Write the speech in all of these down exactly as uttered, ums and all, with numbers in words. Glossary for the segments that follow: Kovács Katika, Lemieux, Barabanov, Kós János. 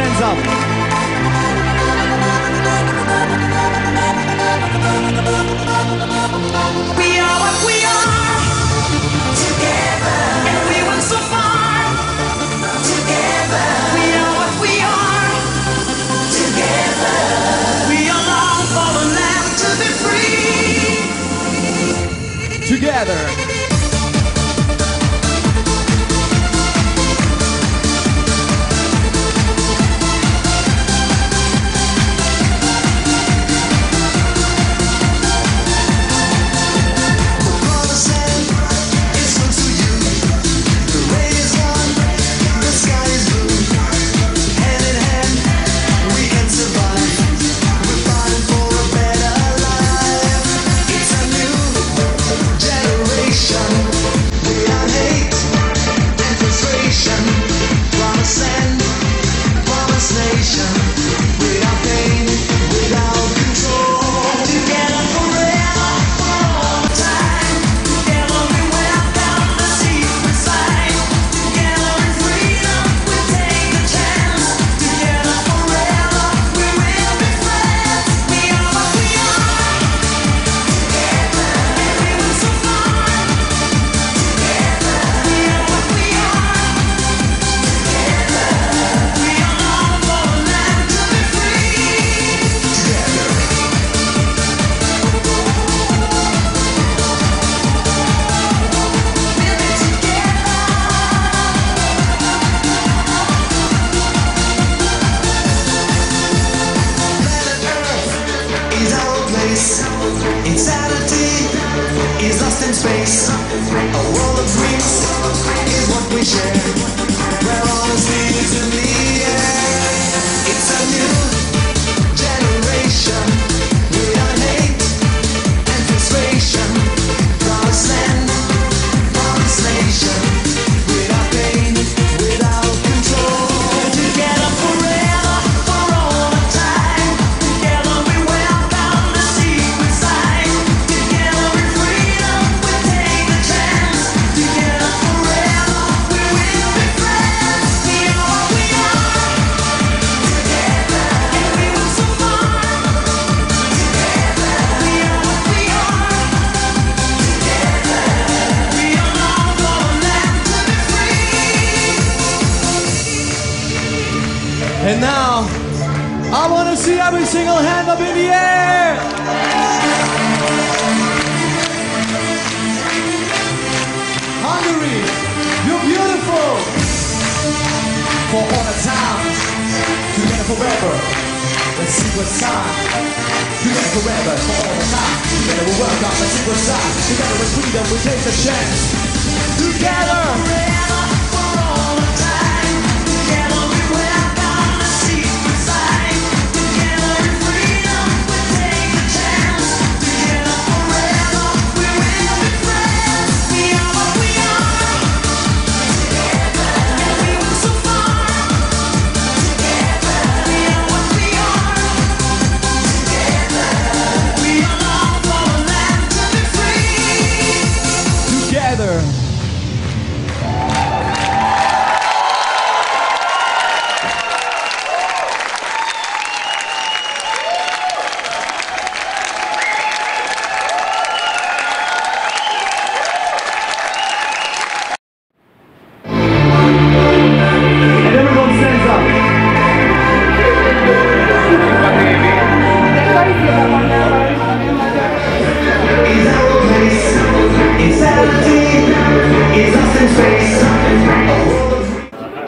hands up. We are what we are, together, and we went so far, together. We are what we are, together. We are long for the land to be free, together.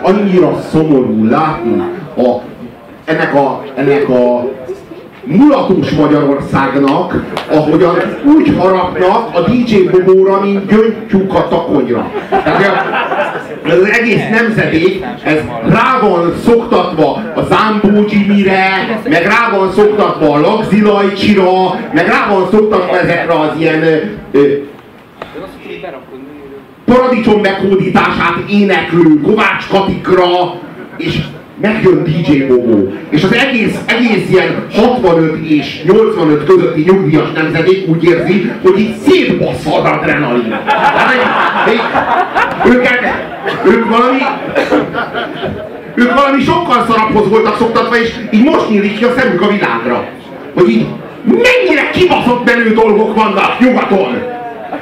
Annyira szomorú látni a, ennek a, ennek a mulatós Magyarországnak, ahogyan úgy harapnak a dé dzsé BoBóra, mint gyöngytyúk a takonyra. Tehát az egész nemzedék, ez rá van szoktatva a Zámbó Jimmy-re, meg rá van szoktatva a Lagzi Lajcsira, meg rá van szoktatva ezekre az ilyen ö, paradicsom meghódítását éneklő Kovács Katikra, és megjön dé dzsé BoBo. És az egész, egész ilyen hatvanöt és nyolcvanöt közötti nyugdíjas nemzedék úgy érzi, hogy így szétbassza az adrenalin. Őket, ők valami... Ők valami sokkal szarabbhoz voltak szoktatva, és így most nyílik ki a szemük a világra. Hogy így mennyire kibaszott menő dolgok vannak nyugaton.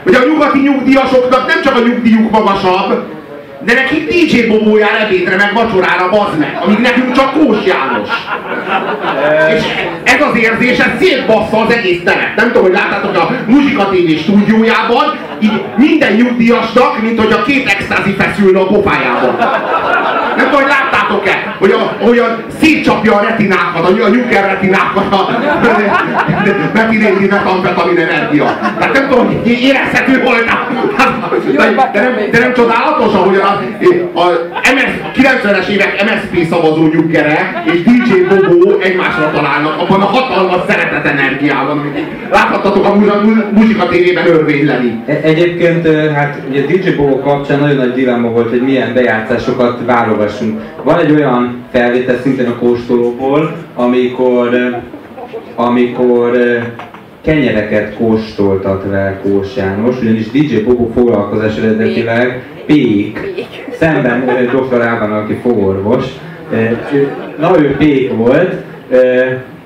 Hogy a nyugati nyugdíjasoknak nem csak a nyugdíjuk magasabb, de neki dé dzsé BoBo jár ebédre, meg vacsorára, bazd meg, amíg nekünk csak Kós János. És ez az érzés, ez szétbassza az egész teret. Nem tudom, hogy láttátok a Muzsika té vé stúdiójában, így minden nyugdíjasnak, mint hogy a két extázi feszülne a pofájában. Nem tudom, hogy láttátok-e, hogy olyan szétcsapja a retinákat, a nyugger retinákat, a metiléni metamfetamin energia. Tehát nem tudom, hogy érezhető volna. De nem, de nem csodálatos, ahogyan a, a, a kilencvenes évek em es zé pé szavazó nyuggere és dé dzsé BoBo egymásra találnak abban a hatalmas szeretet energiában, amit láthattatok a Muzsika té vében örvényleni. Egyébként, hát ugye dé dzsé BoBo kapcsán nagyon nagy dilemma volt, hogy milyen bejátszásokat válogassunk. Van egy olyan felvétel szintén a kóstolóból, amikor, amikor kenyereket kóstoltat vele Kós János, ugyanis dé dzsé BoBo foglalkozás eredetileg pék, szemben doktor Ában, aki fogorvos, na ő pék volt,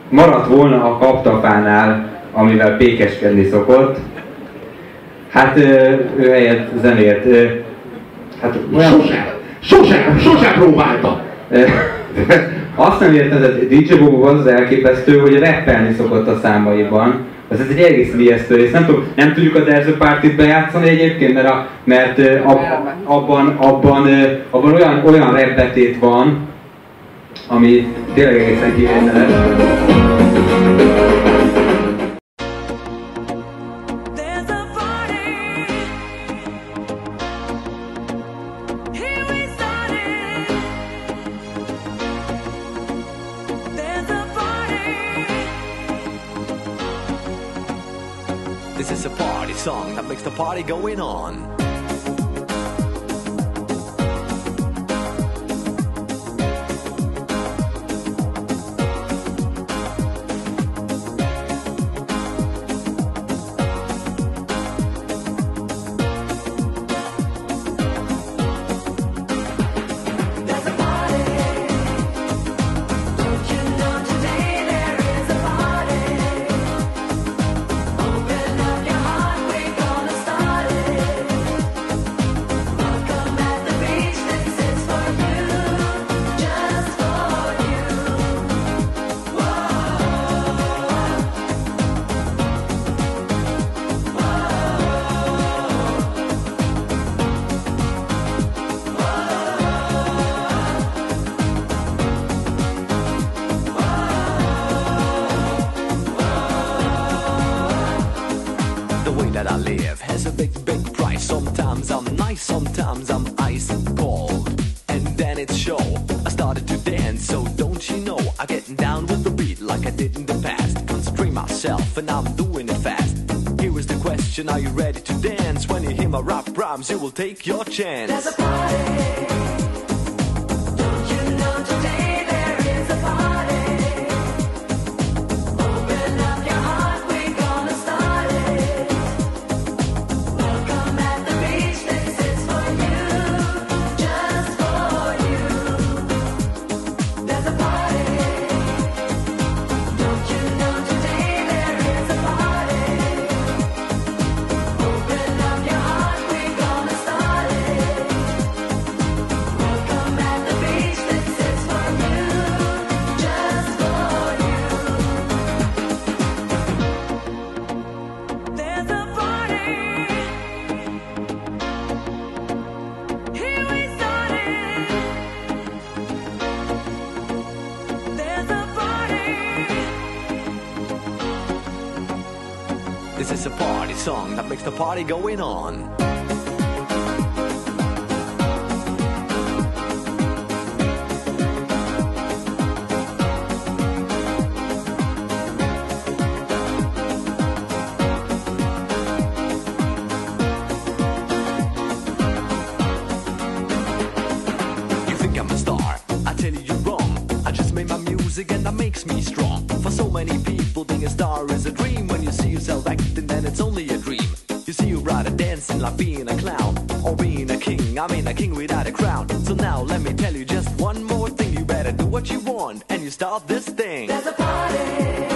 maradt volna a kaptafánál, amivel pékeskedni szokott, hát ő helyett zenélt. Hát, sose, sose, sose próbálta! Azt nem érted, dé dzsé BoBo az elképesztő, hogy rappelni szokott a számaiban. Ez egy egész ijesztő rész. Nem, tud, nem tudjuk a Derző Pártit bejátszani egyébként, mert, a, mert ab, abban, abban, abban olyan, olyan rappetét van, ami tényleg egészen kívánneles. The party going on. Sometimes I'm ice cold, and then it's show. I started to dance, so don't you know? I get down with the beat like I did in the past. Constrain myself, and I'm doing it fast. Here is the question: are you ready to dance? When you hear my rap rhymes, you will take your chance. There's a party. Song that makes the party going on. You think I'm a star? I tell you you're wrong. I just made my music and that makes me strong. For so many people, being a star is a dream. When you see yourself acting, then it's only a dream. You see you rather dancing like being a clown or being a king. I mean a king without a crown. So now let me tell you just one more thing. what you want, and you start this thing. There's a party.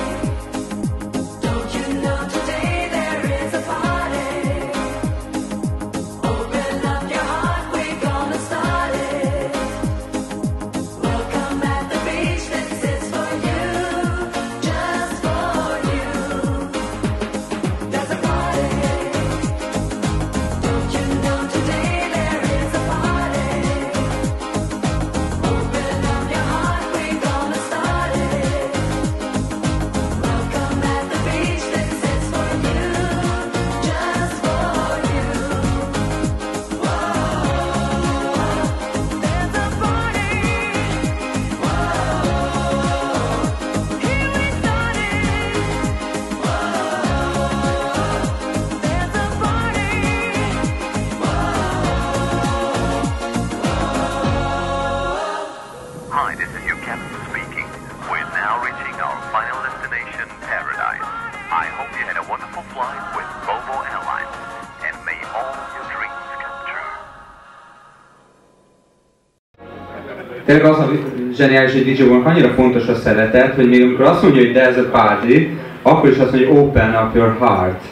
Tényleg az a zseniális, hogy dé jé-ban annyira fontos a szeretet, hogy még amikor azt mondja, hogy there's a party, akkor is azt mondja, hogy open up your heart.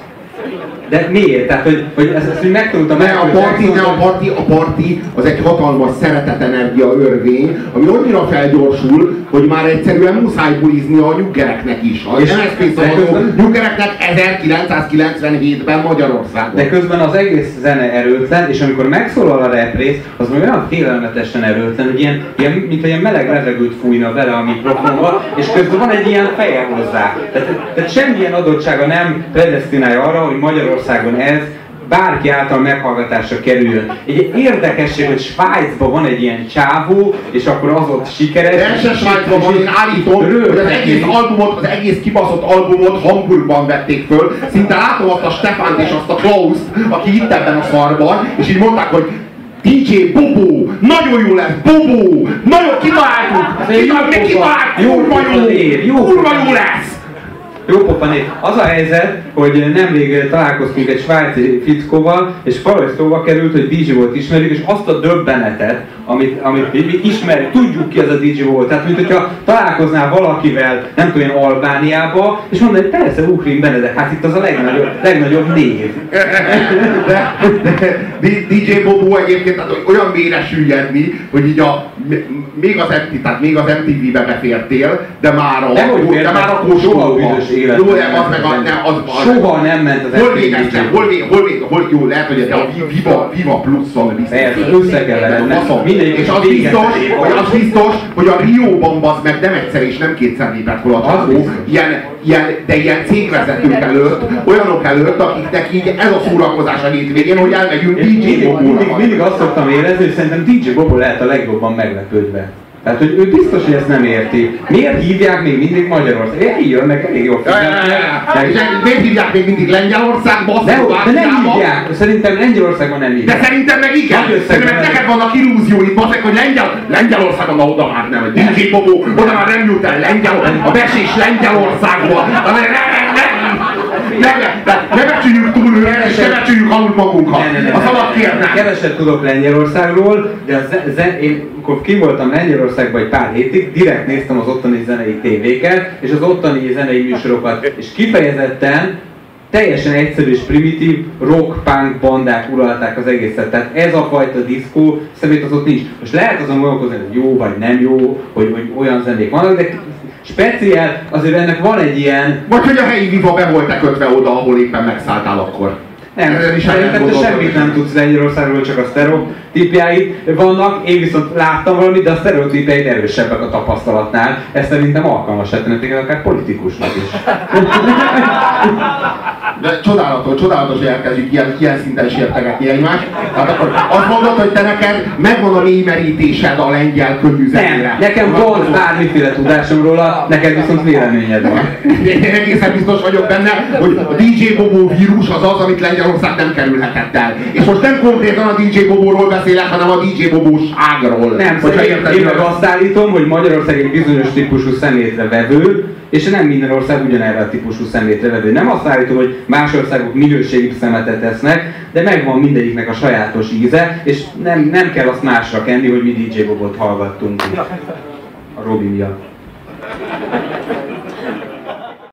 De miért? Tehát, hogy, hogy ezt, ezt megtanultam. Ne, a party, ne a party, a party az egy hatalmas szeretetenergia örvény, ami annyira felgyorsul, hogy már egyszerűen muszáj bulizni a nyuggereknek is. A nyuggereknek ezerkilencszázkilencvenhétben Magyarországon. De közben az egész zene erőtlen, és amikor megszólal a rap rész, az meg olyan félelmetesen erőtlen, hogy ilyen, ilyen, mint ilyen meleg levegőt fújna vele a mikrofonba, és közben van egy ilyen feje hozzá. Tehát, tehát semmilyen adottsága nem predesztinálja arra, hogy Magyarországon ez bárki által meghallgatásra kerüljön. Egy érdekesség, hogy Svájcban van egy ilyen csávó, és akkor az ott sikeres. De se Svájcban van, én állítom, hogy az egész albumot, az egész kibaszott albumot Hamburgban vették föl. Szinte látom azt a Stefánt és azt a Klaust, aki itt ebben a szarban, és így mondták, hogy dé jé BoBo, nagyon jó lesz, BoBo, nagyon kiváltuk, kiváltuk, kiváltuk, kurva jó, kurva jó lesz. Jó pofa név. Az a helyzet, hogy nemrég találkoztunk egy svájci fickóval, és valahogy szóba került, hogy dé jé volt ismerjük, és azt a döbbenetet, amit, amit mi ismerjük, tudjuk ki az a dé jé volt. Tehát, mint hogyha találkoznál valakivel, nem tudom én, Albániába, és mondaná, hogy persze, Ukrin Benedek, hát itt az a legnagyobb, legnagyobb név. De, de dé jé BoBo egyébként tehát olyan mélyre süllyedni, hogy így a, még az em té vé-be befértél, de már a, de de már a kósolóban. Jó, de az meg a, ne, az az soha nem ment az hol végeztem, hol végeztem, hol végeztem, hol jó, lehet, hogy a Viva, Viva pluszon biztos. Ez plusz-e kellene. És az biztos, hogy az biztos, hogy a Rióban bazd meg nem egyszer és nem kétszer lépett hol a csávó, ilyen, ilyen, de ilyen cégvezetők előtt, olyanok előtt, akiknek így ez a szórakozás a hétvégén, hogy elmegyünk dé jé BoBo-ra. Mindig azt szoktam érezni, hogy szerintem dé jé BoBo lehet a legjobban meglepődve. Tehát, hogy ő biztos, hogy ezt nem érti. Miért hívják még mindig Magyarország? Eljönnek elég jól. Miért hívják még mindig Lengyelországba? De, de nem hívják. Szerintem Lengyelországban nem hívják. De szerintem meg igen. Szerintem neked vannak illúzióid, baszek, hogy Lengyel... Lengyelországban, na oda már nem. dé jé BoBo, oda már nem jut el Lengyel... A besés Lengyelországban. Ne becsüljük túl őket, és ne becsüljük alul magunkat. A szabad kérnek. Keveset tudok Lengyelországról, de én akkor ki voltam Lengyelországban egy pár hétig, direkt néztem az ottani zenei tévéket, és az ottani zenei műsorokat, és kifejezetten teljesen egyszerű és primitív rock-punk bandák uralták az egészet. Tehát ez a fajta diszkó, szemét az ott nincs. Most lehet azon gondolkozni, hogy jó vagy nem jó, hogy, hogy olyan zenék vannak, de speciál, azért ennek van egy ilyen... Vagy hogy a helyi Viva be voltak ötve oda, ahol éppen megszálltál akkor. Nem, szerintem te semmit nem tudsz Lengyelországról, csak a sztereotípiáid vannak, én viszont láttam valamit, de a sztereotípiáid erősebbek a tapasztalatnál. Ezt szerintem alkalmas tenni téged akár politikusnak is. De csodálatos, csodálatos, hogy elkezdjük ilyen, ilyen szinten sértegetni egymást. Hát akkor azt mondod, hogy te neked megvan a mélymerítésed a lengyel könyvüzenére. Nekem van bármiféle tudásom róla, neked viszont véleményed van. Én egészen biztos vagyok benne, hogy a dé jé BoBo vírus az az, amit Lengyelország nem kerülhetett el. És most nem konkrétan a dé jé BoBo-ról beszélek, hanem a dé jé BoBo-ságról. Nem, szóval én, én meg azt állítom, hogy Magyarország egy bizonyos típusú szemétre vevő, és nem minden ország ugyanerre a típusú szemétre vevő. Nem azt állítom, hogy más országok minőségi szemetet esznek, de megvan mindegyiknek a sajátos íze, és nem, nem kell azt másra kenni, hogy mi dé jé BoBo-t hallgattunk. A Robi miatt.